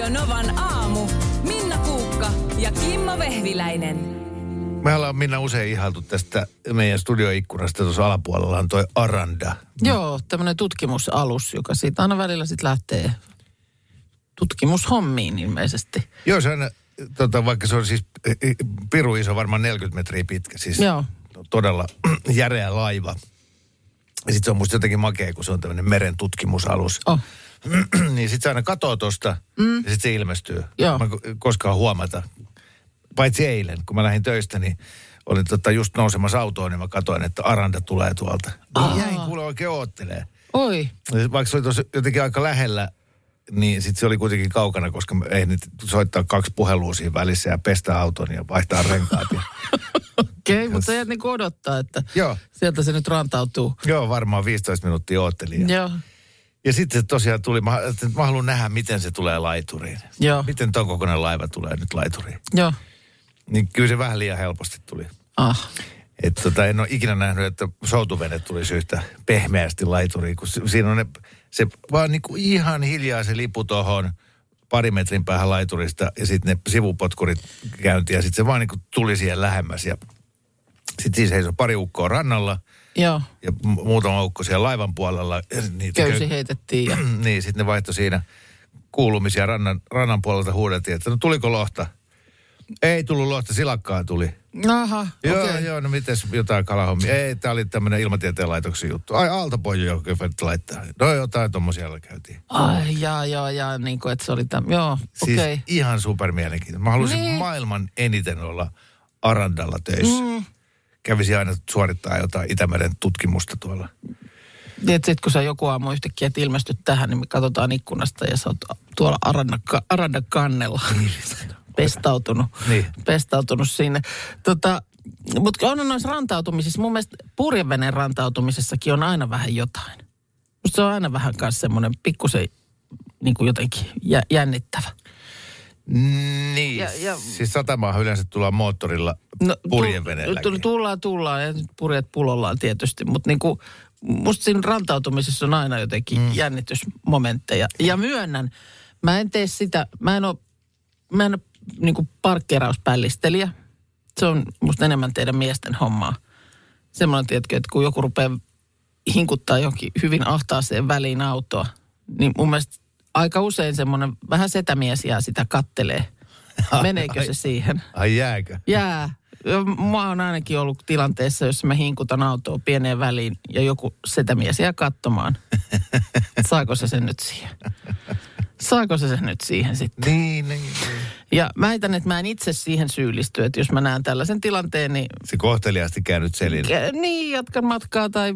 Radio Novan aamu. Minna Kuukka ja Kimmo Vehviläinen. Me ollaan, Minna, usein ihailtu tästä meidän studioikkunasta. Tuossa alapuolella on toi Aranda. Joo, tämmöinen tutkimusalus, joka siitä aina välillä sitten lähtee tutkimushommiin ilmeisesti. Joo, se on, vaikka se on siis piru iso, varmaan 40 metriä pitkä. Siis joo. Todella järeä laiva. Ja sitten se on musta jotenkin makea, kun se on tämmöinen meren tutkimusalus. Oh. Niin sitten se aina katoo tosta ja sitten se ilmestyy. Joo. Mä koskaan huomata. Paitsi eilen, kun mä lähdin töistä, niin olin just nousemassa autoon, niin mä katsoin, että Aranda tulee tuolta. Jäin kuule oikein oottelee. Oi. Vaikka se oli tuossa jotenkin aika lähellä, niin sitten se oli kuitenkin kaukana, koska ei nyt soittaa 2 puhelua siinä välissä ja pestä auton ja vaihtaa renkaat. Okei, mutta sä jäät niin kuin odottaa, että joo, sieltä se nyt rantautuu. Joo, varmaan 15 minuuttia oottelin. Joo. Ja sitten se tosiaan tuli, mä haluan nähdä, miten se tulee laituriin. Joo. Miten ton kokoinen laiva tulee nyt laituriin. Joo. Niin kyllä se vähän liian helposti tuli. Ah. Että en ole ikinä nähnyt, että soutuvene tulisi yhtä pehmeästi laituriin, kun siinä on se vaan niin kuin ihan hiljaa se lipu tohon, pari metrin päähän laiturista ja sitten ne sivupotkurit käyntiin ja sitten se vaan niin kuin tuli siihen lähemmäs. Ja sitten siis heisoi pari ukkoa rannalla. Joo. Ja muutama ukko siellä laivan puolella. Köysi heitettiin. Ja niin, sitten ne vaihtoi siinä kuulumisia rannan puolelta huudeltiin, että no tuliko lohta? Ei tullut lohta, silakkaa tuli. Aha, joo, okay. Joo, no mites jotain kalahommia? Ei, tää oli tämmönen Ilmatieteen laitoksen juttu. Ai, Aaltopoika joku laittaa. No jotain tommosia siellä käytiin. Ai, jaa, niin kuin että se oli joo, siis okei. Siis ihan supermielenkiintoinen. Mä halusin maailman eniten olla Arandalla töissä. Kävisi aina suorittaa jotain Itämeren tutkimusta tuolla. Sitten kun sä joku aamu yhtäkkiä et ilmestyt tähän, niin me katsotaan ikkunasta ja sä oot tuolla Arandan kannella. Pestautunut sinne. Mutta on noissa rantautumisissa, mun mielestä purjeveneen rantautumisessakin on aina vähän jotain. Musta se on aina vähän kanssa semmoinen pikkusen niin kuin jotenkin jännittävä. Niin, siis satamaan yleensä tullaan moottorilla purjeveneelläkin. Tullaan, purjet pulollaan tietysti, mutta niinku, musta siinä rantautumisessa on aina jotenkin jännitysmomentteja. Ja myönnän, mä en tee sitä, mä en ole niinku parkkeerauspällistelijä. Se on musta enemmän teidän miesten hommaa. Semmoinen, tiedätkö, että kun joku rupeaa hinkuttaa johonkin hyvin ahtaaseen väliin autoa, niin mun mielestä aika usein semmoinen vähän setämies jää sitä kattelee. Meneekö se siihen? Ai jääkö? Jää. Mä oon ainakin ollut tilanteessa, jossa mä hinkutan autoa pieneen väliin ja joku setämies jää katsomaan. Saako se sen nyt siihen sitten? Niin. Ja mä väitän, että mä en itse siihen syyllisty, että jos mä näen tällaisen tilanteen, niin se kohteliaasti käynyt selille. Niin, jatkan matkaa tai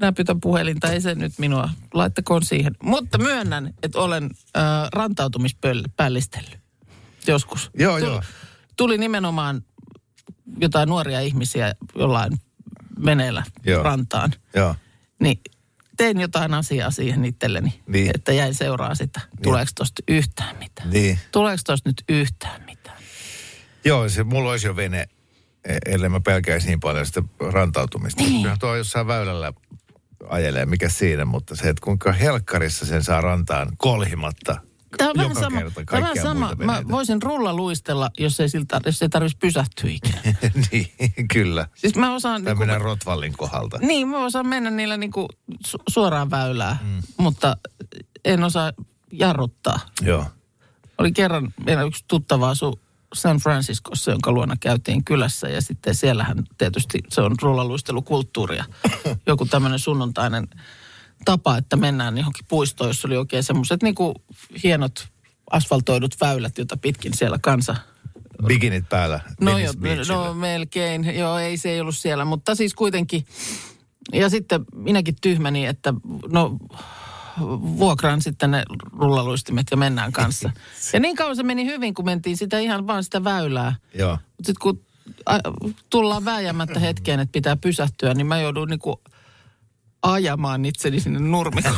näpytän puhelinta, ei se nyt minua, laittakoon siihen. Mutta myönnän, että olen rantautumispällistellyt joskus. Joo. Tuli nimenomaan jotain nuoria ihmisiä jollain veneellä rantaan. Joo. Niin tein jotain asiaa siihen itselleni, että jäin seuraa sitä. Tuleeko tosta yhtään mitään? Niin. Tuleeko tosta nyt yhtään mitään? Joo, se mulla olisi jo vene, ellei mä pelkäisi niin paljon sitä rantautumista. Niin. Kyllä tuo jossain väylällä ajelee, mikä siinä, mutta se, että kuinka helkkarissa sen saa rantaan kolhimatta. Tämä on vähän sama. Mä voisin rullaluistella, jos ei tarvitsisi pysähtyä ikinä. Niin, kyllä. Siis mä osaan tai mennä rotvallin kohdalta. Niin, mä osaan mennä niillä niinku suoraan väylään, mutta en osaa jarruttaa. Joo. Oli kerran meillä yksi tuttava asui San Franciscossa, jonka luona käytiin kylässä, ja sitten siellähän tietysti se on rullaluistelukulttuuria. Joku tämmöinen sunnuntainen tapa, että mennään johonkin puistoon, jossa oli oikein semmoiset niinku hienot asfaltoidut väylät, joita pitkin siellä kansa. Bikinit päällä. No melkein. Joo, ei se ei ollut siellä, mutta siis kuitenkin. Ja sitten minäkin tyhmäni, että vuokraan sitten ne rullaluistimet ja mennään kanssa. Ja niin kauan se meni hyvin, kun mentiin sitä ihan vaan sitä väylää. Joo. Mutta sitten kun tullaan vääjäämättä hetkeen, että pitää pysähtyä, niin mä joudun niinku ajamaan itseni sinne nurmikoon.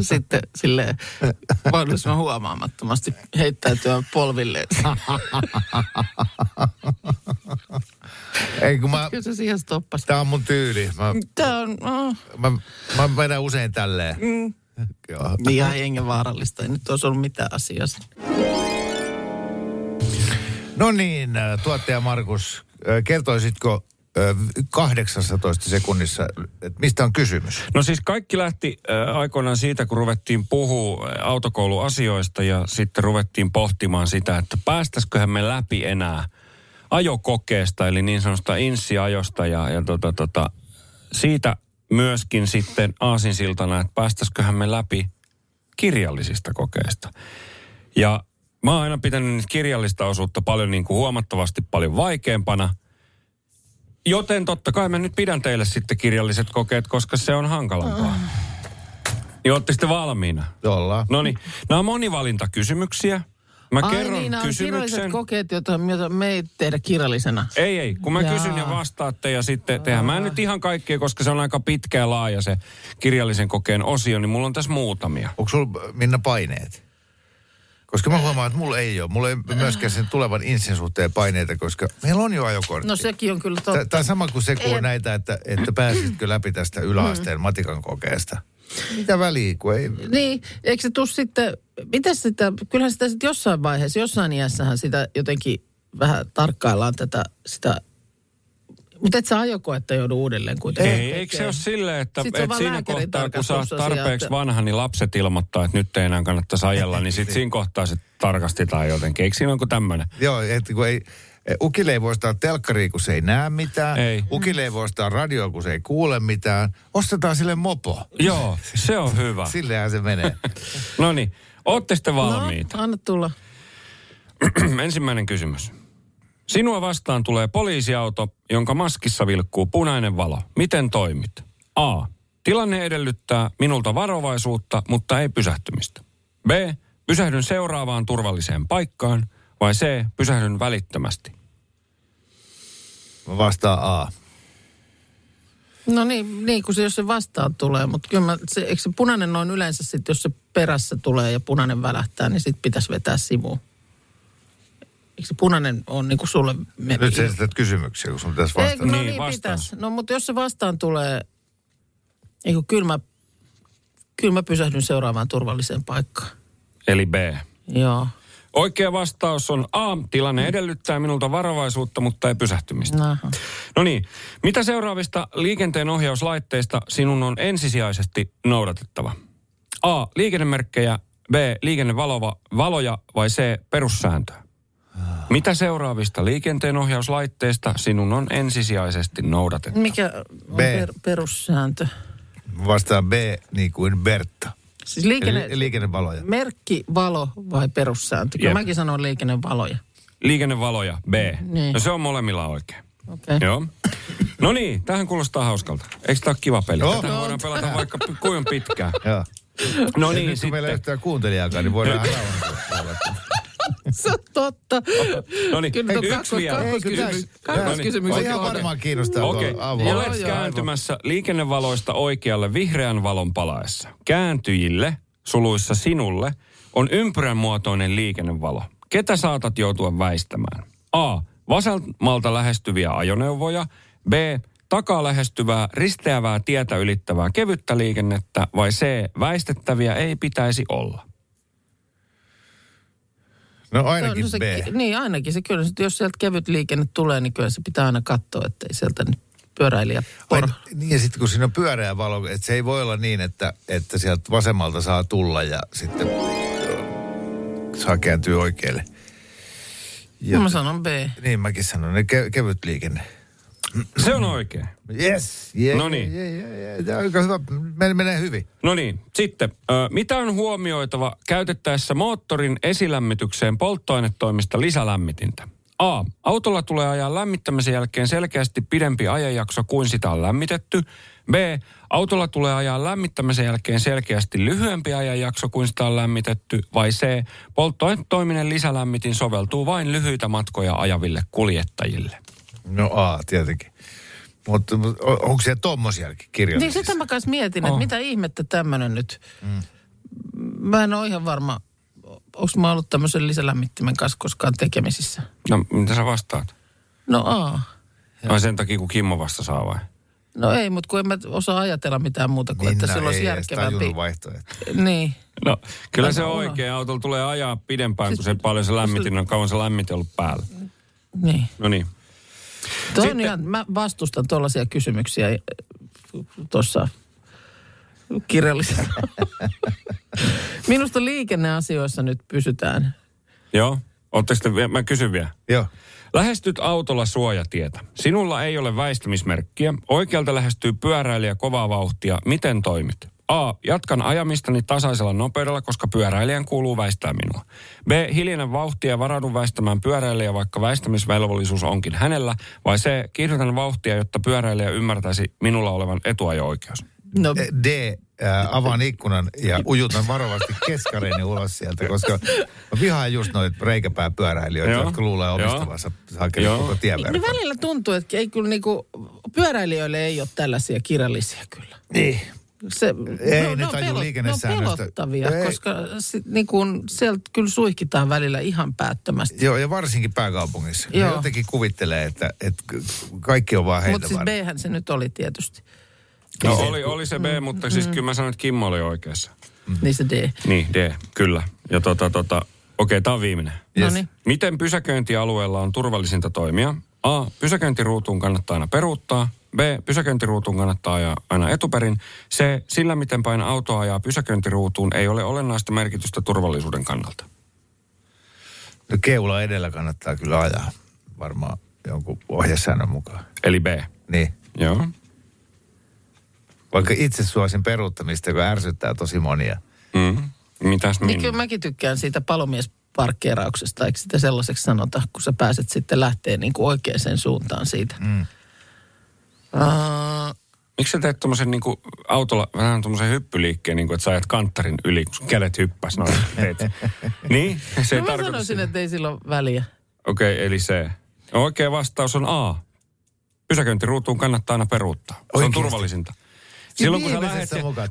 Sitten silleen mahdollisimman huomaamattomasti heittäytyä polvilleen. Ei kun mä kyllä se siihen stoppasi. Tää on mun tyyli. Mä menen usein tälleen. Joo. Ihan hengenvaarallista. Ei nyt olisi ollut mitään asiaa. No niin, tuottaja Markus, kertoisitko 18 sekunnissa, että mistä on kysymys? No siis kaikki lähti aikoinaan siitä, kun ruvettiin puhua autokouluasioista ja sitten ruvettiin pohtimaan sitä, että päästäisiköhän me läpi enää ajokokeesta, eli niin sanotusta inssiajosta ja siitä myöskin sitten aasinsiltana, että päästäisiköhän me läpi kirjallisista kokeista. Ja mä oon aina pitänyt kirjallista osuutta paljon niin kuin huomattavasti paljon vaikeampana. Joten totta kai mä nyt pidän teille sitten kirjalliset kokeet, koska se on hankalampaa. Ja ootte sitten valmiina. Ollaan. Noniin, nämä on monivalintakysymyksiä. Mä kerron niin, kysymyksen. Kirjalliset kokeet, joita me ei tehdä kirjallisena. Ei, kun mä kysyn ja vastaatte ja sitten tehdään. Mä en nyt ihan kaikkea, koska se on aika pitkä ja laaja se kirjallisen kokeen osio, niin mulla on tässä muutamia. Onko sulla, Minna, paineet? Koska mä huomaan, että mulla ei ole. Mulla ei myöskään sen tulevan insin suhteen paineita, koska meillä on jo ajokortti. No sekin on kyllä totta. Tämä on sama kuin se, kun näitä, että pääsitkö läpi tästä yläasteen matikan kokeesta. Mitä väliä, kun ei... Niin, eikö se tule sitten... Mitäs sitä... Kyllähän sitä sitten jossain vaiheessa, jossain iässähän sitä jotenkin vähän tarkkaillaan sitä... Mutta et sä ajokoetta joudu uudelleen kuitenkin. Ei, eikö se ole silleen, että siinä kohtaa, kun sä oot tarpeeksi vanha, niin lapset ilmoittaa, että nyt ei enää kannattaisi ajella, niin sitten siinä kohtaa se tarkastetaan jotenkin. Eikö siinä ole tämmöinen? Joo, että kun ei... Ukille ei voi ostaa telkkaria, kun se ei näe mitään. Ei. Ukille ei voi ostaa radioa, kun se ei kuule mitään. Ostetaan sille mopo. Joo, se on hyvä. Sillehän se menee. No niin, ootte sitten valmiita. No, anna tulla. Ensimmäinen kysymys. Sinua vastaan tulee poliisiauto, jonka maskissa vilkkuu punainen valo. Miten toimit? A. Tilanne edellyttää minulta varovaisuutta, mutta ei pysähtymistä. B. Pysähdyn seuraavaan turvalliseen paikkaan. Vai C. Pysähdyn välittömästi. Mä vastaan A. No niin, kun se, jos se vastaan tulee, mutta kyllä eikö se punainen noin yleensä sitten, jos se perässä tulee ja punainen välähtää, niin sitten pitäisi vetää sivuun. Eikö se punainen on niin kuin sulle... Nyt sä esität kysymyksiä, kun sun pitäisi vastata. Eikö, no niin, pitäisi. No mutta jos se vastaan tulee, eikö kyllä mä pysähdyn seuraavaan turvalliseen paikkaan. Eli B. Joo. Oikea vastaus on A. Tilanne edellyttää minulta varovaisuutta, mutta ei pysähtymistä. No niin, mitä seuraavista liikenteenohjauslaitteista sinun on ensisijaisesti noudatettava? A. Liikennemerkkejä, B. Liikennevaloja vai C. Perussääntöä? Mitä seuraavista liikenteenohjauslaitteista sinun on ensisijaisesti noudatettava? Mikä on perussääntö? Vastaan B, niin kuin Bertta. Siis liikennevaloja. Merkki, valo vai perussääntö? Kyllä mäkin sanon liikennevaloja. Liikennevaloja, B. Niin. No se on molemmilla oikein. Okei. Okay. Joo. No niin, tämähän kuulostaa hauskalta. Eikö tämä ole kiva peli? No. Tätä voidaan pelata vaikka kuinka pitkään. Joo. No niin, nyt, sitten. Kun meillä ei yhtään kuuntelijaakaan, niin voidaan rauhoittaa. Se on totta. No niin, yksi vielä. Kakkoskysymys. Ihan varmaan kiinnostaa. Okei, olet kääntymässä liikennevaloista oikealle vihreän valon palaessa. Kääntyjille, suluissa sinulle, on ympyrän muotoinen liikennevalo. Ketä saatat joutua väistämään? A. Vasemmalta lähestyviä ajoneuvoja. B. Takaa lähestyvää, risteävää tietä ylittävää kevyttä liikennettä. Vai C. Väistettäviä ei pitäisi olla. No ainakin se, B. Niin ainakin se kyllä. Jos sieltä kevyt liikenne tulee, niin kyllä se pitää aina katsoa, että ei sieltä nyt pyöräilijä niin ja sitten kun siinä on pyöreä valo, että se ei voi olla niin, että sieltä vasemmalta saa tulla ja sitten saa kääntyä oikealle. Ja mä sanon B. Niin mäkin sanon, kevyt liikenne. Se on oikein. Yes. Yeah, no niin. Meillä menee hyvin. No niin. Sitten, mitä on huomioitava käytettäessä moottorin esilämmitykseen polttoainetoimista lisälämmitintä? A. Autolla tulee ajaa lämmittämisen jälkeen selkeästi pidempi ajanjakso kuin sitä on lämmitetty. B. Autolla tulee ajaa lämmittämisen jälkeen selkeästi lyhyempi ajanjakso kuin sitä on lämmitetty. Vai C. Polttoainetoiminen lisälämmitin soveltuu vain lyhyitä matkoja ajaville kuljettajille. No A, tietenkin. Mutta onko siellä tommosiakin kirjallisissa? Niin sitä mä kanssa mietin, että mitä ihmettä tämmöinen nyt. Mä en ole ihan varma, onko mä ollut tämmöisen lisälämmittimen kanssa koskaan tekemisissä. No mitä sä vastaat? No A. Vai sen takia, kun Kimmo vasta saa vai? No ei, mutta kun en mä osaa ajatella mitään muuta kuin, niin, että sillä olisi järkevämpi. Niin. No, kyllä se oikein autolla tulee ajaa pidempään, siis, kun se paljon se lämmitin on, kauan se lämmitin ollut päällä. Niin. No niin. Sitten, ihan, mä vastustan tuollaisia kysymyksiä tuossa kirjallisena. Minusta liikenneasioissa nyt pysytään. Joo. Ootteko te, mä kysyn vielä. Joo. Lähestyt autolla suojatietä. Sinulla ei ole väistämismerkkiä. Oikealta lähestyy pyöräilijä kovaa vauhtia. Miten toimit? A. Jatkan ajamistani tasaisella nopeudella, koska pyöräilijän kuuluu väistää minua. B. Hiljennän vauhtia ja varaudun väistämään pyöräilijä, vaikka väistämisvelvollisuus onkin hänellä. Vai C. Kiihdytän vauhtia, jotta pyöräilijä ymmärtäisi minulla olevan etuajo-oikeus. No. D. Avaan ikkunan ja ujutan varovasti keskareeni ulos sieltä, koska vihaan just noita reikäpääpyöräilijöitä, jotka luulee omistavansa hakemaan koko tieverkon. No välillä tuntuu, että ei kyllä niinku, pyöräilijöille ei ole tällaisia kirjallisia kyllä. Niin. Ne on pelottavia, ei, koska niinku, sieltä kyllä suihkitaan välillä ihan päättömästi. Joo, ja varsinkin pääkaupungissa. Joo. Ne jotenkin kuvittelee, että kaikki on vaan heitä. Mutta siis B-hän se nyt oli tietysti. No oli se B, mutta siis kyllä mä sanoin, että Kimmo oli oikeassa. Niin se D. Niin, D, kyllä. Ja okei, tää on viimeinen. Yes. Miten pysäköintialueella on turvallisinta toimia? A. Pysäköintiruutuun kannattaa aina peruuttaa. B. Pysäköintiruutuun kannattaa ajaa aina etuperin. C. Sillä, miten päin autoa ajaa pysäköintiruutuun, ei ole olennaista merkitystä turvallisuuden kannalta. No keula edellä kannattaa kyllä ajaa. Varmaan jonkun ohjesäännön mukaan. Eli B. Niin. Joo. Vaikka itse suosin peruuttamista, joka ärsyttää tosi monia. Mitäs minä? Niin kyllä mäkin tykkään siitä palomiesparkkeerauksesta, eikö sitä sellaiseksi sanota, kun sä pääset sitten lähteen niin kuin oikeaan suuntaan siitä. Miksi sä teet tommosen niin kuin autolla vähän tommosen hyppyliikkeen, niin kuin että sä ajat kanttarin yli, kun kädet hyppäs noin. Niin? Se no mä sanoisin, että ei sillä ole väliä. Okei, eli se. Oikea vastaus on A. Pysäköintiruutuun kannattaa aina peruuttaa. Se on turvallisinta. Silloin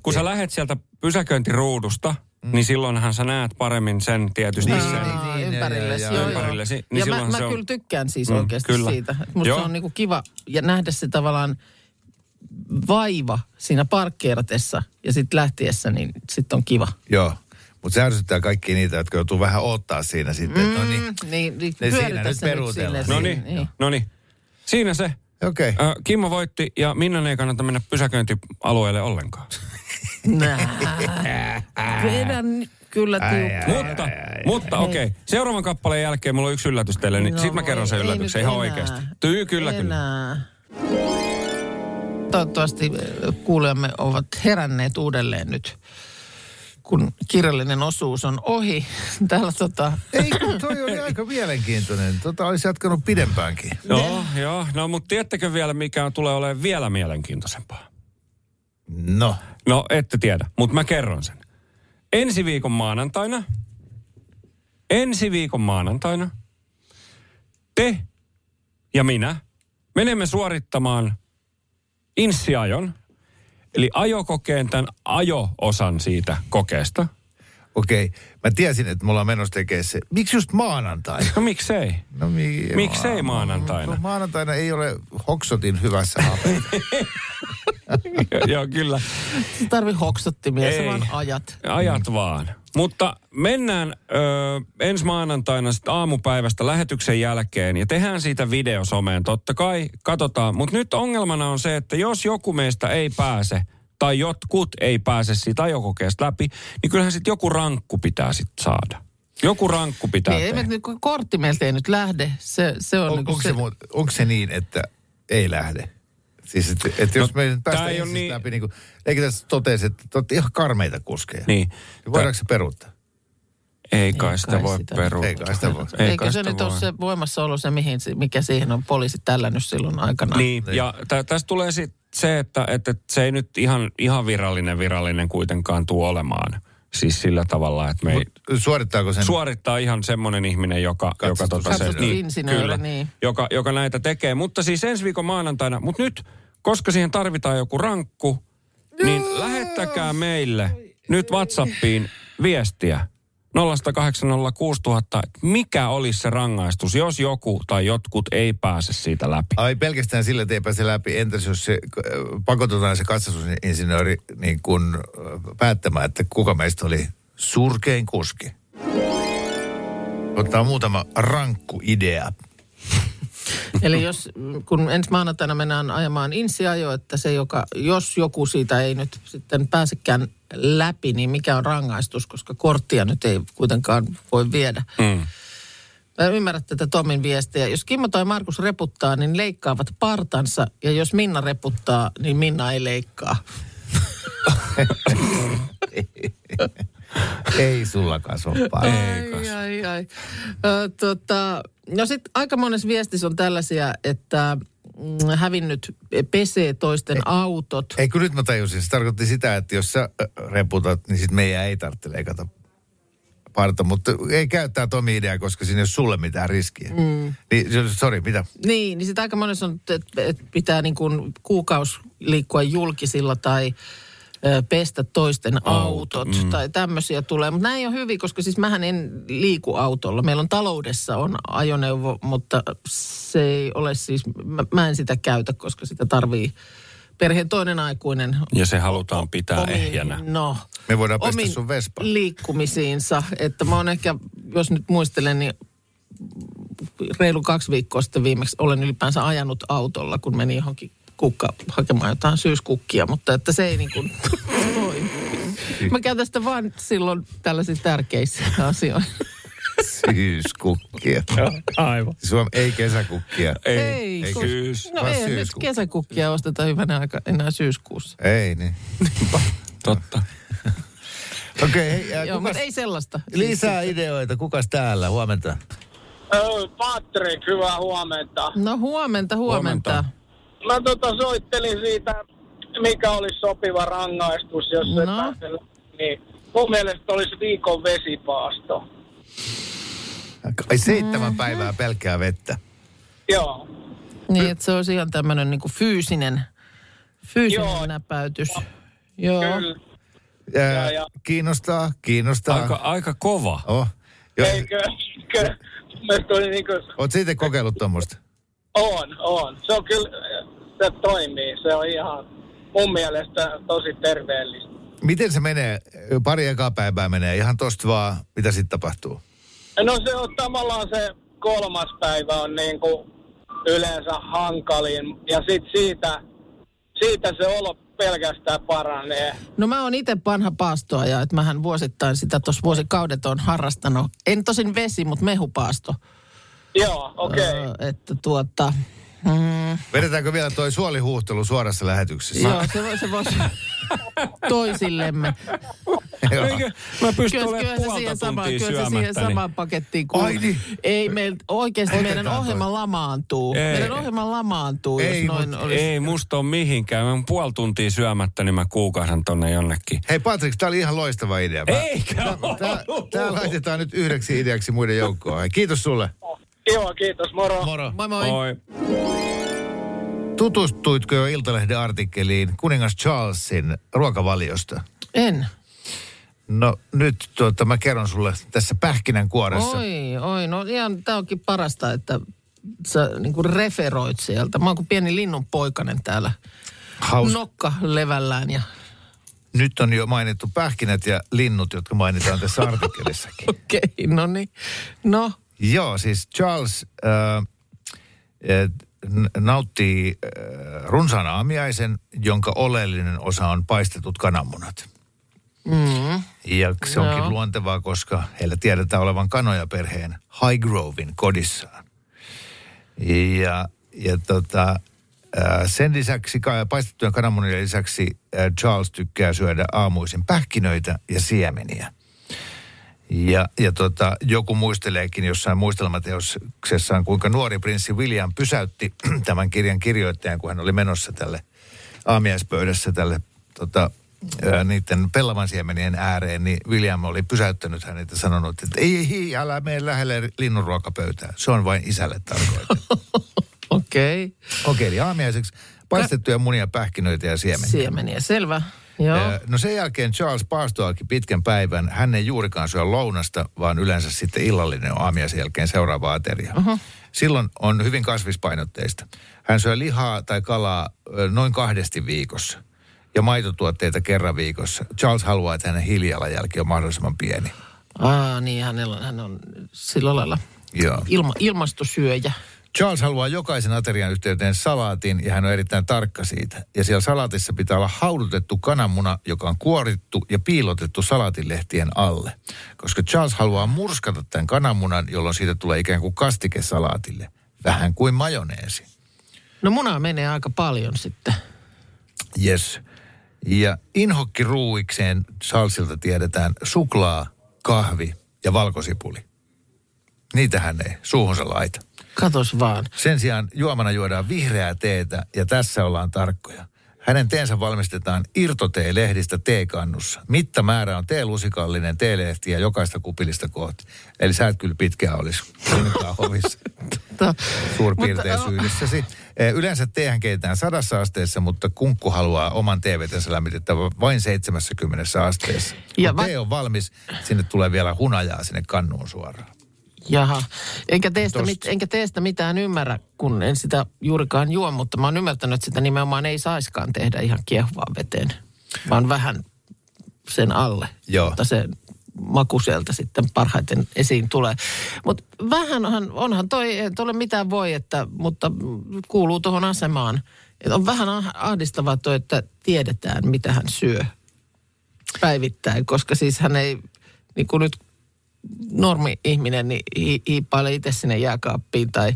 kun sä lähet sieltä pysäköintiruudusta, niin silloinhan sä näet paremmin sen tietysti ympärillesi. Niin ja mä kyllä on tykkään siis oikeasti siitä. Musta se on niinku kiva ja nähdä se tavallaan vaiva siinä parkkeeratessa ja sitten lähtiessä, niin sitten on kiva. Joo. Mutta se ärsyttää kaikki niitä, jotka joutuu vähän odottaa siinä sitten. Siinä nyt peruutellaan. No niin. Siinä se. Okay. Kimmo voitti ja Minnan ei kannata mennä pysäköintialueelle ollenkaan. Vedän kyllä tiukkaan. Mutta okei. Seuraavan kappaleen jälkeen mulla on yksi yllätys teille, niin sit mä kerron sen yllätyksen ihan oikeasti. Kyllä. Toivottavasti kuulijamme ovat heränneet uudelleen nyt, kun kirjallinen osuus on ohi. Ei kun toi oli aika mielenkiintoinen. Olisi jatkanut pidempäänkin. Joo. No mutta tiedättekö vielä, mikä tulee olemaan vielä mielenkiintoisempaa? No ette tiedä, mutta mä kerron sen. Ensi viikon maanantaina te ja minä menemme suorittamaan inssiajon. Eli ajokokeen, tämän ajo-osan siitä kokeesta. Okei. Mä tiesin, että me ollaan menossa tekemään se. Miksi just maanantaina? No miksei? Miksei maanantaina? No, maanantaina ei ole hoksotin hyvässä hapeessa. Joo, kyllä. Tarvii hoksottimia, sä vaan ajat. Ajat vaan. Mutta mennään ensi maanantaina sitten aamupäivästä lähetyksen jälkeen ja tehdään siitä video someen. Totta kai, katsotaan. Mutta nyt ongelmana on se, että jos joku meistä ei pääse tai jotkut ei pääse siitä ajokokeesta läpi, niin kyllähän sitten joku rankku pitää sitten saada. Joku rankku pitää tehdä. Ei, kortti meiltä ei nyt lähde. Onko se niin, että ei lähde? Siis, että jos me nyt päästään ensistä läpi, niin kuin, eikä tässä totesi, että te olette ihan karmeita kuskeja. Niin voidaanko se peruuttaa? Ei kai sitä voi peruuttaa. Eikö se nyt ole se voimassaolo, mikä siihen on poliisi tällännyt silloin aikanaan? Niin. Ja tässä tulee sitten se, että se ei nyt ihan virallinen kuitenkaan tule olemaan. Siis sillä tavalla, että me ei... Suorittaako sen? Suorittaa ihan semmoinen ihminen, joka näitä tekee. Mutta siis ensi viikon maanantaina, mutta nyt, koska siihen tarvitaan joku rankku, niin lähettäkää meille nyt WhatsAppiin viestiä. 0806000, mikä olisi se rangaistus, jos joku tai jotkut ei pääse siitä läpi? Ai pelkästään sillä, että ei pääse läpi. Entäs jos se, pakotetaan se katsastusinsinööri niin kun päättämään, että kuka meistä oli surkein kuski? Ottaa muutama rankku idea. Eli jos, kun ensi maanantaina mennään ajamaan insiajoa, että se, joka, jos joku siitä ei nyt sitten pääsekään läpi, niin mikä on rangaistus, koska korttia nyt ei kuitenkaan voi viedä. Mä ymmärrän tätä Tomin viestiä. Jos Kimmo tai Markus reputtaa, niin leikkaavat partansa, ja jos Minna reputtaa, niin Minna ei leikkaa. Ei sulla kasvopaa. Ai. No sit aika monessa viestissä on tällaisia, että hävinnyt pesee toisten autot. Ei kun nyt mä tajusin. Se tarkoitti sitä, että jos sä reputat, niin sit meidän ei tarvitse leikata parta. Mutta ei käyttää Tomi ideaa, koska siinä ei ole sulle mitään riskiä. Niin, sori, mitä? Niin sit aika monessa on, että pitää niin kuin kuukausi liikkua julkisilla tai pestä toisten autot tai tämmöisiä tulee. Mutta nämä ei ole hyviä, koska siis mähän en liiku autolla. Meillä on taloudessa on ajoneuvo, mutta se ei ole siis, mä en sitä käytä, koska sitä tarvii perheen toinen aikuinen. Ja se halutaan pitää ehjänä. No. Me voidaan pestä sun vespaan. Liikkumisiinsa. Että mä oon ehkä, jos nyt muistelen, niin reilu 2 viikkoa sitten viimeksi olen ylipäänsä ajanut autolla, kun meni johonkin kukka hakemaan jotain syyskukkia, mutta että se ei niin kuin toimi. Mä käytän sitä vaan silloin tällaisiin tärkeissä asioihin. Syyskukkia. Aivan. Suomi ei kesäkukkia. Ei No ei nyt kesäkukkia osteta hyvänä aika enää syyskuussa. Ei niin. Totta. Okei. Joo, mutta ei sellaista. Lisää ideoita. Kukas täällä? Huomenta. Patrik, hyvää huomenta. No huomenta. Mä soittelin siitä, mikä olisi sopiva rangaistus, jos se pääsee niin mun mielestä olisi viikon vesipaasto. Ai 7 päivää pelkkää vettä. Joo. Niin, että se olisi ihan tämmöinen niinku fyysinen näpäytys. Joo. Ja. Kiinnostaa. Aika kova. Oh. Eikö? Oot siitä kokeillut tuommoista? On. Se on kyllä, se toimii. Se on ihan mun mielestä tosi terveellistä. Miten se menee? Pari ekaa päivää menee. Ihan tosta vaan, mitä sitten tapahtuu? No se on tavallaan se 3. päivä on niin kuin yleensä hankalin. Ja sitten siitä se olo pelkästään paranee. No mä oon itse vanha paastoaja, että mähän vuosittain sitä tuossa vuosikaudet on harrastanut. En tosin vesi, mutta mehupaasto. Joo, okei. Että vedetäänkö vielä toi suolihuuhtelu suorassa lähetyksessä? Joo, se voisi toisillemme. Mä pystyn olemaan puolta tuntia syömättä. Kyllä se siihen samaan pakettiin kuin... Ai niin. Ei, oikeasti meidän ohjelma lamaantuu. Meidän ohjelma lamaantuu, jos noin olisi... Ei musta ole mihinkään. Mä oon puoli tuntia syömättä, niin mä kuukahdan tonne jonnekin. Hei Patrik, tää oli ihan loistava idea. Eikä ollut! Tää laitetaan nyt 9 ideaksi muiden joukkoon. Kiitos sulle. Joo, kiitos. Moro. Moi. Tutustuitko jo Iltalehden artikkeliin kuningas Charlesin ruokavaliosta? En. No nyt mä kerron sulle tässä pähkinänkuoressa. Oi. No ihan tää onkin parasta, että sä niinku referoit sieltä. Mä oon kuin pieni linnunpoikanen täällä. Nokka levällään ja... Nyt on jo mainittu pähkinät ja linnut, jotka mainitaan tässä artikkelissakin. Okei, no niin. No... Joo, siis Charles nauttii runsaan aamiaisen, jonka oleellinen osa on paistetut kananmunat. Ja se onkin luontevaa, koska heillä tiedetään olevan kanoja perheen Highgroven kodissaan. Ja sen lisäksi, paistettujen kananmunien lisäksi Charles tykkää syödä aamuisin pähkinöitä ja siemeniä. Ja joku muisteleekin jossain muistelmateoksessaan, kuinka nuori prinssi William pysäytti tämän kirjan kirjoittajan, kun hän oli menossa tälle aamiaispöydässä tälle niiden pellavansiemenien ääreen, niin William oli pysäyttänyt hänet ja sanonut, että ei, älä mene lähelle linnunruokapöytää. Se on vain isälle tarkoitettu. Okei. Eli aamiaiseksi paistettuja munia, pähkinöitä ja siemeniä. Selvä. Joo. No sen jälkeen Charles paastoakin pitkän päivän. Hän ei juurikaan syö lounasta, vaan yleensä sitten illallinen on aamiaisen jälkeen seuraava ateria. Uh-huh. Silloin on hyvin kasvispainotteista. Hän syö lihaa tai kalaa noin 2 viikossa ja maitotuotteita kerran viikossa. Charles haluaa, että hänen hiilijalanjälki on mahdollisimman pieni. Niin, hän on sillä lailla ilmastosyöjä. Charles haluaa jokaisen aterian yhteyteen salaatin ja hän on erittäin tarkka siitä. Ja siellä salaatissa pitää olla haudutettu kananmuna, joka on kuorittu ja piilotettu salaatinlehtien alle. Koska Charles haluaa murskata tämän kananmunan, jolloin siitä tulee ikään kuin kastike salaatille. Vähän kuin majoneesi. No munaa menee aika paljon sitten. Yes. Ja inhokkiruuikseen Charlesilta tiedetään suklaa, kahvi ja valkosipuli. Niitä hän ei suuhunsa laita. Katos vaan. Sen sijaan juomana juodaan vihreää teetä ja tässä ollaan tarkkoja. Hänen teensä valmistetaan irtoteelehdistä teekannussa. Mittamäärä on teelusikallinen teelehtiä jokaista kupillista kohti. Eli sä et kyllä pitkään olisi hovissa suurpiirtein syyllissäsi. Yleensä teehän keitetään 100 asteessa, mutta kunkku haluaa oman teevetensä lämmitettävä vain 70 asteessa. Kun tee on valmis, sinne tulee vielä hunajaa sinne kannuun suoraan. Jaha. Enkä teestä mitään ymmärrä, kun en sitä juurikaan juo, mutta mä oon ymmärtänyt, että sitä nimenomaan ei saiskaan tehdä ihan kiehuvaan veteen, vaan vähän sen alle, jotta se maku sieltä sitten parhaiten esiin tulee. Mutta vähänhan, onhan toi, ei ole mitään voi, että, mutta kuuluu tuohon asemaan. Et on vähän ahdistavaa toi, että tiedetään, mitä hän syö päivittäin, koska siis hän ei, niin kuin nyt normi-ihminen niin hiipaile itse sinne jääkaappiin tai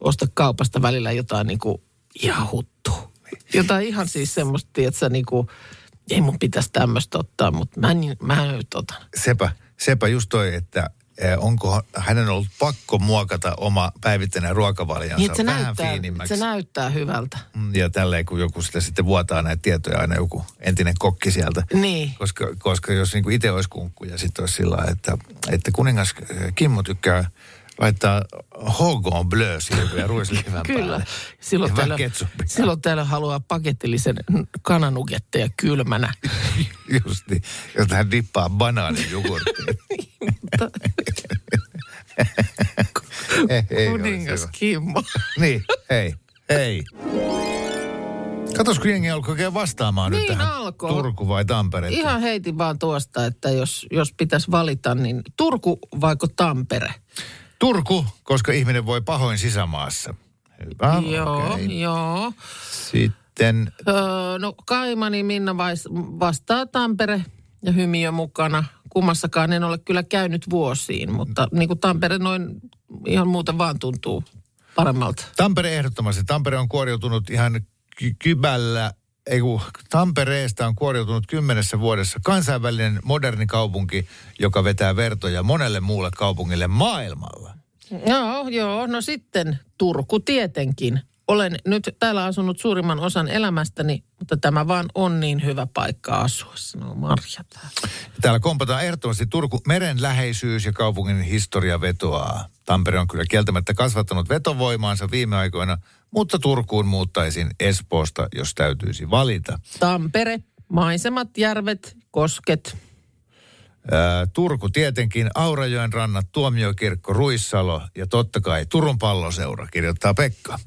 osta kaupasta välillä jotain niin kuin ihan huttua. Jotain ihan siis semmoista, että niin kuin, ei mun pitäisi tämmöistä ottaa, mutta mä en nyt otan. Sepä just toi, että onko hänen ollut pakko muokata oma päivittäinen ruokavalionsa niin, vähän fiinimmäksi. Se näyttää hyvältä. Ja tälleen, kun joku sitä sitten vuotaa näitä tietoja, aina joku entinen kokki sieltä. Niin. Koska jos niin kuin itse olisi kunkku ja sitten olisi sillä lailla, että kuningas Kimmo tykkää laittaa Hogon Bleu-sirviä ruisleivän päälle. Kyllä. Silloin täällä haluaa paketillisen kananugetteja kylmänä. Just niin. Jos hän dippaa banaanin jogurttiin. Kuningas Kimmo. Niin, hei. Katos, kun jengi alkoi oikein vastaamaan niin nyt tähän alkoi. Turku vai Tampere? Ihan heitin vaan tuosta, että jos pitäisi valita, niin Turku vaiko Tampere? Turku, koska ihminen voi pahoin sisämaassa. Hyvä, Joo. Sitten. No Kaimani Minna vastaa Tampere ja hymiö mukana. Kummassakaan en ole kyllä käynyt vuosiin, mutta niin kuin Tampere noin ihan muuten vaan tuntuu paremmalta. Tampere ehdottomasti. Tampere on kuoriutunut ihan kybällä. Tampereesta on kuoriutunut 10 vuodessa kansainvälinen moderni kaupunki, joka vetää vertoja monelle muulle kaupungille maailmalla. Joo. No sitten Turku tietenkin. Olen nyt täällä asunut suurimman osan elämästäni, mutta tämä vaan on niin hyvä paikka asua, sanoo Marja täällä. Täällä kompataan ehdottomasti Turku. Meren läheisyys ja kaupungin historia vetoaa. Tampere on kyllä kieltämättä kasvattanut vetovoimaansa viime aikoina, mutta Turkuun muuttaisin Espoosta, jos täytyisi valita. Tampere, maisemat, järvet, kosket. Turku tietenkin, Aurajoen rannat, Tuomiokirkko, Ruissalo ja totta kai Turun palloseura, kirjoittaa Pekka.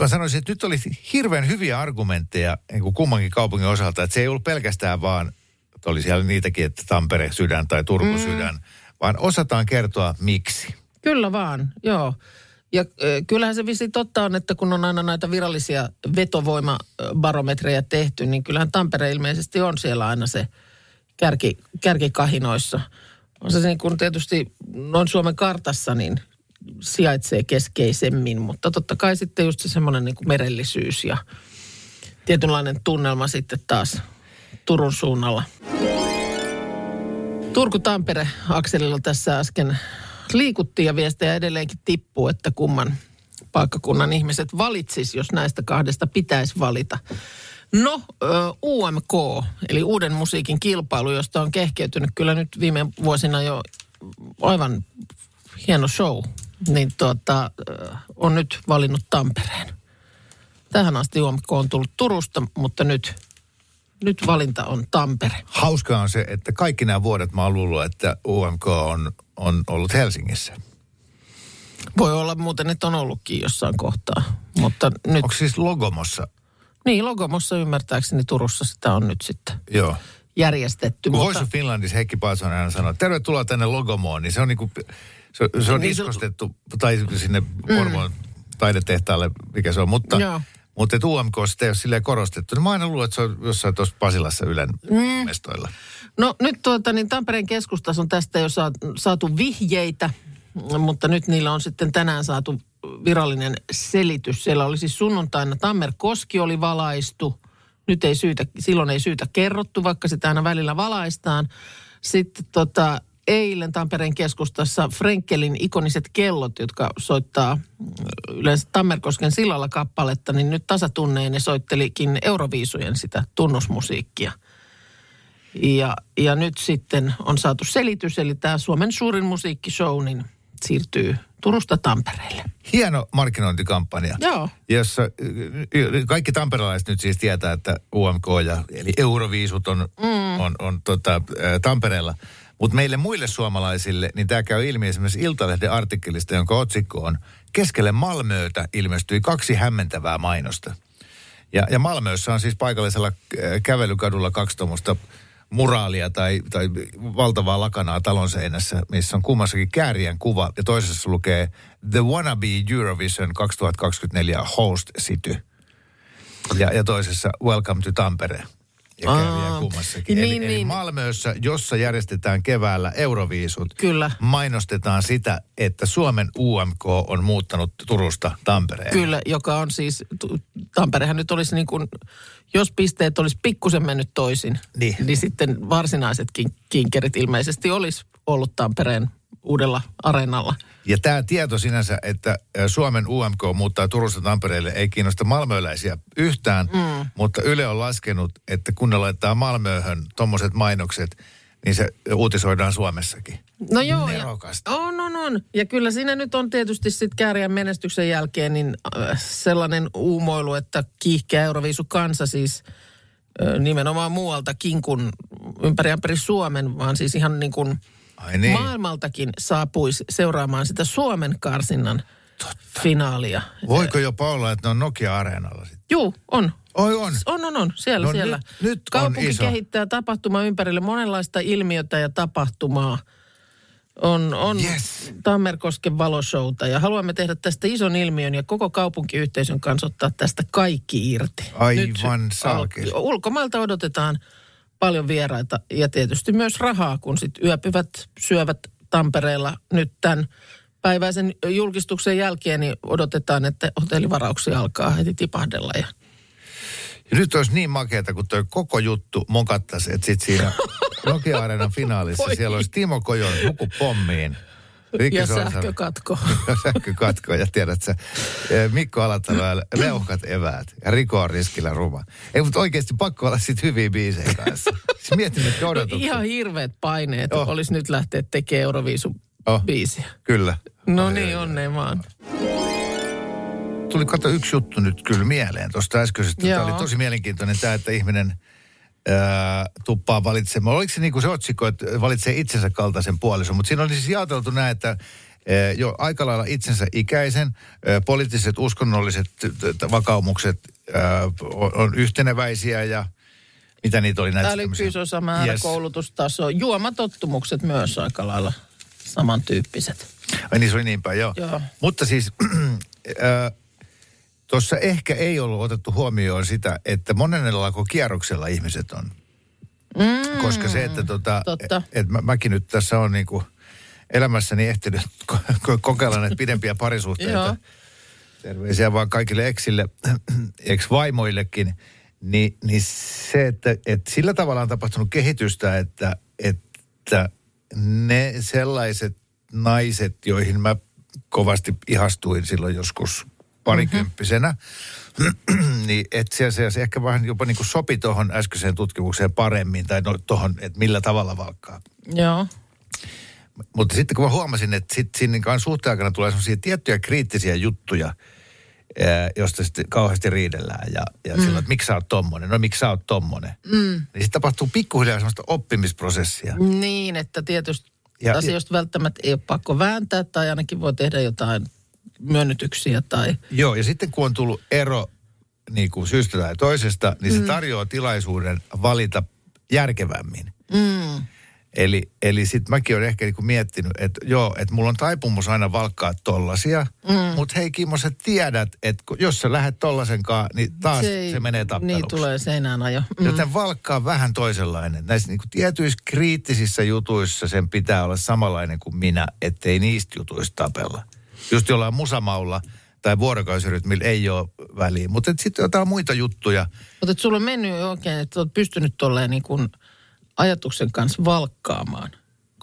Mä sanoisin, että nyt oli hirveän hyviä argumentteja niin kummankin kaupungin osalta. Että se ei ollut pelkästään vaan, että oli siellä niitäkin, että Tampere sydän tai Turku sydän, vaan osataan kertoa miksi. Kyllä vaan, joo. Ja kyllähän se vissi totta on, että kun on aina näitä virallisia vetovoimabarometreja tehty, niin kyllähän Tampere ilmeisesti on siellä aina se kärkikahinoissa. On se niin kuin tietysti noin Suomen kartassa, niin sijaitsee keskeisemmin, mutta totta kai sitten just se semmoinen niin kuin merellisyys ja tietynlainen tunnelma sitten taas Turun suunnalla. Turku-Tampere-akselilla tässä äsken liikuttiin ja viestejä edelleenkin tippuu, että kumman paikkakunnan ihmiset valitsis, jos näistä kahdesta pitäisi valita. No, UMK, eli Uuden musiikin kilpailu, josta on kehkeytynyt kyllä nyt viime vuosina jo aivan hieno show. Niin on nyt valinnut Tampereen. Tähän asti juomikko on tullut Turusta, mutta nyt valinta on Tampere. Hauskaa on se, että kaikki nämä vuodet mä oon luullut, että UMK on ollut Helsingissä. Voi olla muuten, että on ollutkin jossain kohtaa. Mutta nyt... Onko siis Logomossa? Niin, Logomossa ymmärtääkseni Turussa sitä on nyt sitten Joo. järjestetty. Mutta... Voice of Finlandissa Heikki Paasonen aina sanoo, tervetuloa tänne Logomoon, niin se on, niinku, se on niin diskostettu, tai sinne Porvoon taidetehtaalle, mikä se on, mutta... Joo. Mutta et UMK:sta ei ole silleen korostettu. No mä aina luulen, että se on jossain tuossa Pasilassa Ylen mestoilla. No nyt niin Tampereen keskustassa on tästä jo saatu vihjeitä, mutta nyt niillä on sitten tänään saatu virallinen selitys. Siellä oli siis sunnuntaina Tammerkoski oli valaistu. Nyt ei syytä, silloin ei syytä kerrottu, vaikka sitä aina välillä valaistaan. Sitten eilen Tampereen keskustassa Frenkelin ikoniset kellot, jotka soittaa yleensä Tammerkosken sillalla kappaletta, niin nyt tasatunnein ne soittelikin Euroviisujen sitä tunnusmusiikkia. Ja nyt sitten on saatu selitys, eli tämä Suomen suurin musiikkishow niin siirtyy Turusta Tampereelle. Hieno markkinointikampanja, Joo. jossa kaikki tamperelaiset nyt siis tietää, että UMK eli Euroviisut on Tampereella. Mutta meille muille suomalaisille, niin tämä käy ilmi esimerkiksi Iltalehden artikkelista, jonka otsikko on Keskelle Malmöötä ilmestyi 2 hämmentävää mainosta. Ja Malmöössä on siis paikallisella kävelykadulla 2 tuommoista muraalia tai valtavaa lakanaa talon seinässä, missä on kummassakin Käärijän kuva. Ja toisessa lukee The Wannabe Eurovision 2024 Host City. Ja toisessa Welcome to Tampere. Ja Käärijän kummassakin. Eli Malmössä, jossa järjestetään keväällä Euroviisut, Kyllä. mainostetaan sitä, että Suomen UMK on muuttanut Turusta Tampereen. Kyllä, joka on siis, Tamperehan nyt olisi niin kuin, jos pisteet olisi pikkusen mennyt toisin, niin sitten varsinaisetkin kinkerit ilmeisesti olisi ollut Tampereen uudella areenalla. Ja tämä tieto sinänsä, että Suomen UMK muuttaa Turusta Tampereelle, ei kiinnosta malmöläisiä yhtään, mutta Yle on laskenut, että kun ne laittaa Malmööhön tommoset mainokset, niin se uutisoidaan Suomessakin. No joo, nerokasta. On. Ja kyllä siinä nyt on tietysti sitten Käärijän menestyksen jälkeen niin sellainen uumoilu, että kiihkeä Euroviisukansa siis nimenomaan muualtakin kuin ympäri Suomen, vaan siis ihan niin kuin Niin. Maailmaltakin saapuisi seuraamaan sitä Suomen karsinnan finaalia. Voiko jopa olla, että ne on Nokia areenalla sitten? Juu, on. Oi on. On. Siellä. Nyt Kaupunki on iso. Kehittää tapahtuma ympärille monenlaista ilmiötä ja tapahtumaa. On yes. Tammerkosken valoshowta ja haluamme tehdä tästä ison ilmiön ja koko kaupunkiyhteisön kanssa ottaa tästä kaikki irti. Aivan salkeen. Ulkomailta odotetaan paljon vieraita ja tietysti myös rahaa, kun sitten yöpyvät, syövät Tampereella nyt tämän päiväisen julkistuksen jälkeen, niin odotetaan, että hotellivarauksia alkaa heti tipahdella. Ja nyt olisi niin makeata, kun tuo koko juttu mokattaisi, että sitten siinä Nokia areenan finaalissa siellä olisi Timo Kojon huku pommiin. Ja sähkökatko. Sähkökatko, ja tiedät sä, Mikko Alatalo, Leuhkat eväät, ja Riko on riskillä ruma. Ei, mutta oikeasti pakko olla sit hyviä biisejä kanssa. Siis mietin, että odotukset. Ihan hirveät paineet olisi nyt lähteä tekemään Euroviisu-biisiä. Kyllä. No niin, onneen vaan. Tuli kato yksi juttu nyt kyllä mieleen tuosta äskeisestä. Tämä oli tosi mielenkiintoinen tämä, että ihminen... tuppaa valitsemaan. Oliko se niin kuin se otsikko, että valitsee itsensä kaltaisen puolison? Mutta siinä oli siis jaoteltu näin, että jo aika lailla itsensä ikäisen, poliittiset, uskonnolliset vakaumukset on yhteneväisiä ja mitä niitä oli näitä? Älykkyys on sama määrä, koulutustaso, juomatottumukset myös aika lailla samantyyppiset. Ai niin, se oli niin päin, joo. Mutta siis... Tuossa ehkä ei ollut otettu huomioon sitä, että monenlaisella kierroksella ihmiset on. Koska se, että mäkin nyt tässä on niinku elämässäni ehtinyt kokeilla näitä pidempiä parisuhteita. Terveisiä vaan kaikille exille, ex-vaimoillekin. Niin se, että sillä tavalla on tapahtunut kehitystä, että ne sellaiset naiset, joihin mä kovasti ihastuin silloin joskus parikymppisenä, niin että se ehkä vähän jopa niin kuin sopi tuohon äskeiseen tutkimukseen paremmin, tai tuohon, että millä tavalla valkkaa. Joo. Mutta sitten kun mä huomasin, että siinä suhteen aikana tulee sellaisia tiettyjä kriittisiä juttuja, josta sitten kauheasti riidellään ja silloin, että miksi sä oot tommonen, niin sitten tapahtuu pikkuhiljaa semmoista oppimisprosessia. Niin, että tietysti asioista välttämättä ei ole pakko vääntää tai ainakin voi tehdä jotain myönnytyksiä tai... Joo, ja sitten kun on tullut ero niin kuin syystä tai toisesta, niin se tarjoaa tilaisuuden valita järkevämmin. Mm. Eli sit mäkin olen ehkä niinku miettinyt, että joo, että mulla on taipumus aina valkkaa tollasia, mutta hei Kimmo, sä tiedät, että jos sä lähdet tollasenkaan, niin taas se menee tappeluksi. Niin tulee seinään ajo. Joten valkkaa vähän toisenlainen. Näissä niinku tietyissä kriittisissä jutuissa sen pitää olla samanlainen kuin minä, ettei niistä jutuista tapella. Just jollain musamaulla tai vuorokausirytmillä ei ole väliä, mutta sitten jotain muita juttuja. Mutta sulla on mennyt oikein, että olet pystynyt tolleen niin kuin ajatuksen kanssa valkkaamaan,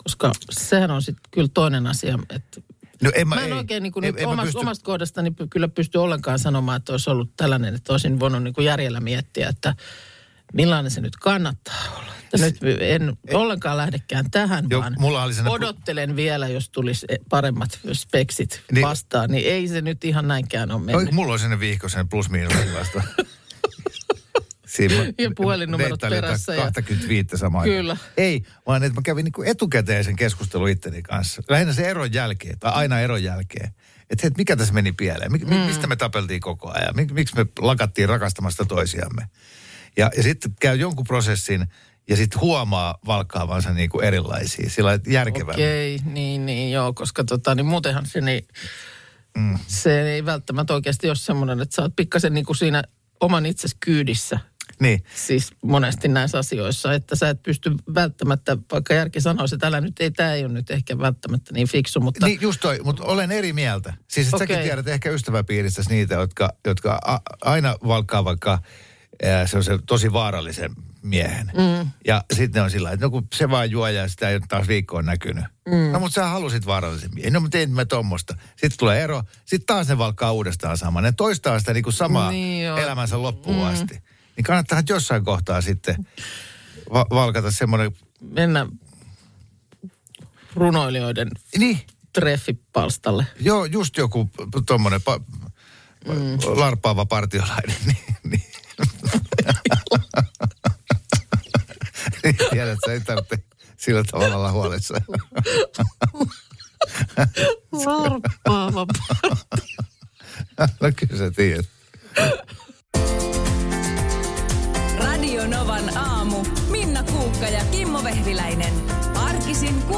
koska sehän on sitten kyllä toinen asia, että no omasta kohdastani kyllä pysty ollenkaan sanomaan, että olisi ollut tällainen, että olisin voinut niin kuin järjellä miettiä, että millainen se nyt kannattaa olla. Nyt en ollenkaan lähdekään tähän, vaan odottelen vielä, jos tulisi paremmat speksit vastaan, niin ei se nyt ihan näinkään ole mennyt. No, mulla on sinne viihkoisen plus-miinus vastaan. Ja puhelinnumerot perässä. 25 ja... samaa. Kyllä. Ei, vaan että mä kävin niin kuin etukäteisen keskustelun itteni kanssa. Lähinnä sen eron jälkeen, tai aina eron jälkeen. Että mikä tässä meni pieleen? Mistä me tapeltiin koko ajan? Miksi me lakattiin rakastamasta toisiamme? Ja sitten käy jonkun prosessin ja sitten huomaa valkkaavansa niin kuin erilaisia. Sillä järkevää. Okei, niin joo, koska niin muutenhan se niin... Se ei välttämättä oikeasti ole semmoinen, että sä oot pikkasen niin kuin siinä oman itsesi kyydissä. Niin. Siis monesti näissä asioissa, että sä et pysty välttämättä, vaikka järki sanoisi, että tämä ei ole nyt ehkä välttämättä niin fiksu, mutta... Niin just toi, mutta olen eri mieltä. Siis että säkin tiedät ehkä ystäväpiiristäsi niitä, jotka aina valkkaa vaikka se tosi vaarallisen miehen. Ja sitten on sillä, että kun se vaan juo ja sitä ei ole taas viikkoon näkynyt. No mutta sä halusit vaarallisen miehen. No mutta ei mä tommosta. Sitten tulee ero. Sitten taas ne valkkaa uudestaan saman. Ne toistaa sitä niinku samaa elämänsä loppuun asti. Niin kannattaa jossain kohtaa sitten valkata semmoinen... Mennä runoilijoiden treffipalstalle. Joo, just joku tommoinen larppaava partiolainen. Niin. Tiedät, sä ei tarvitse sillä tavalla olla huolissaan. Larppaava partiolainen. No kyllä sä tiedät. Radio Novan aamu. Minna Kuukka ja Kimmo Vehviläinen. Arkisin 6–10.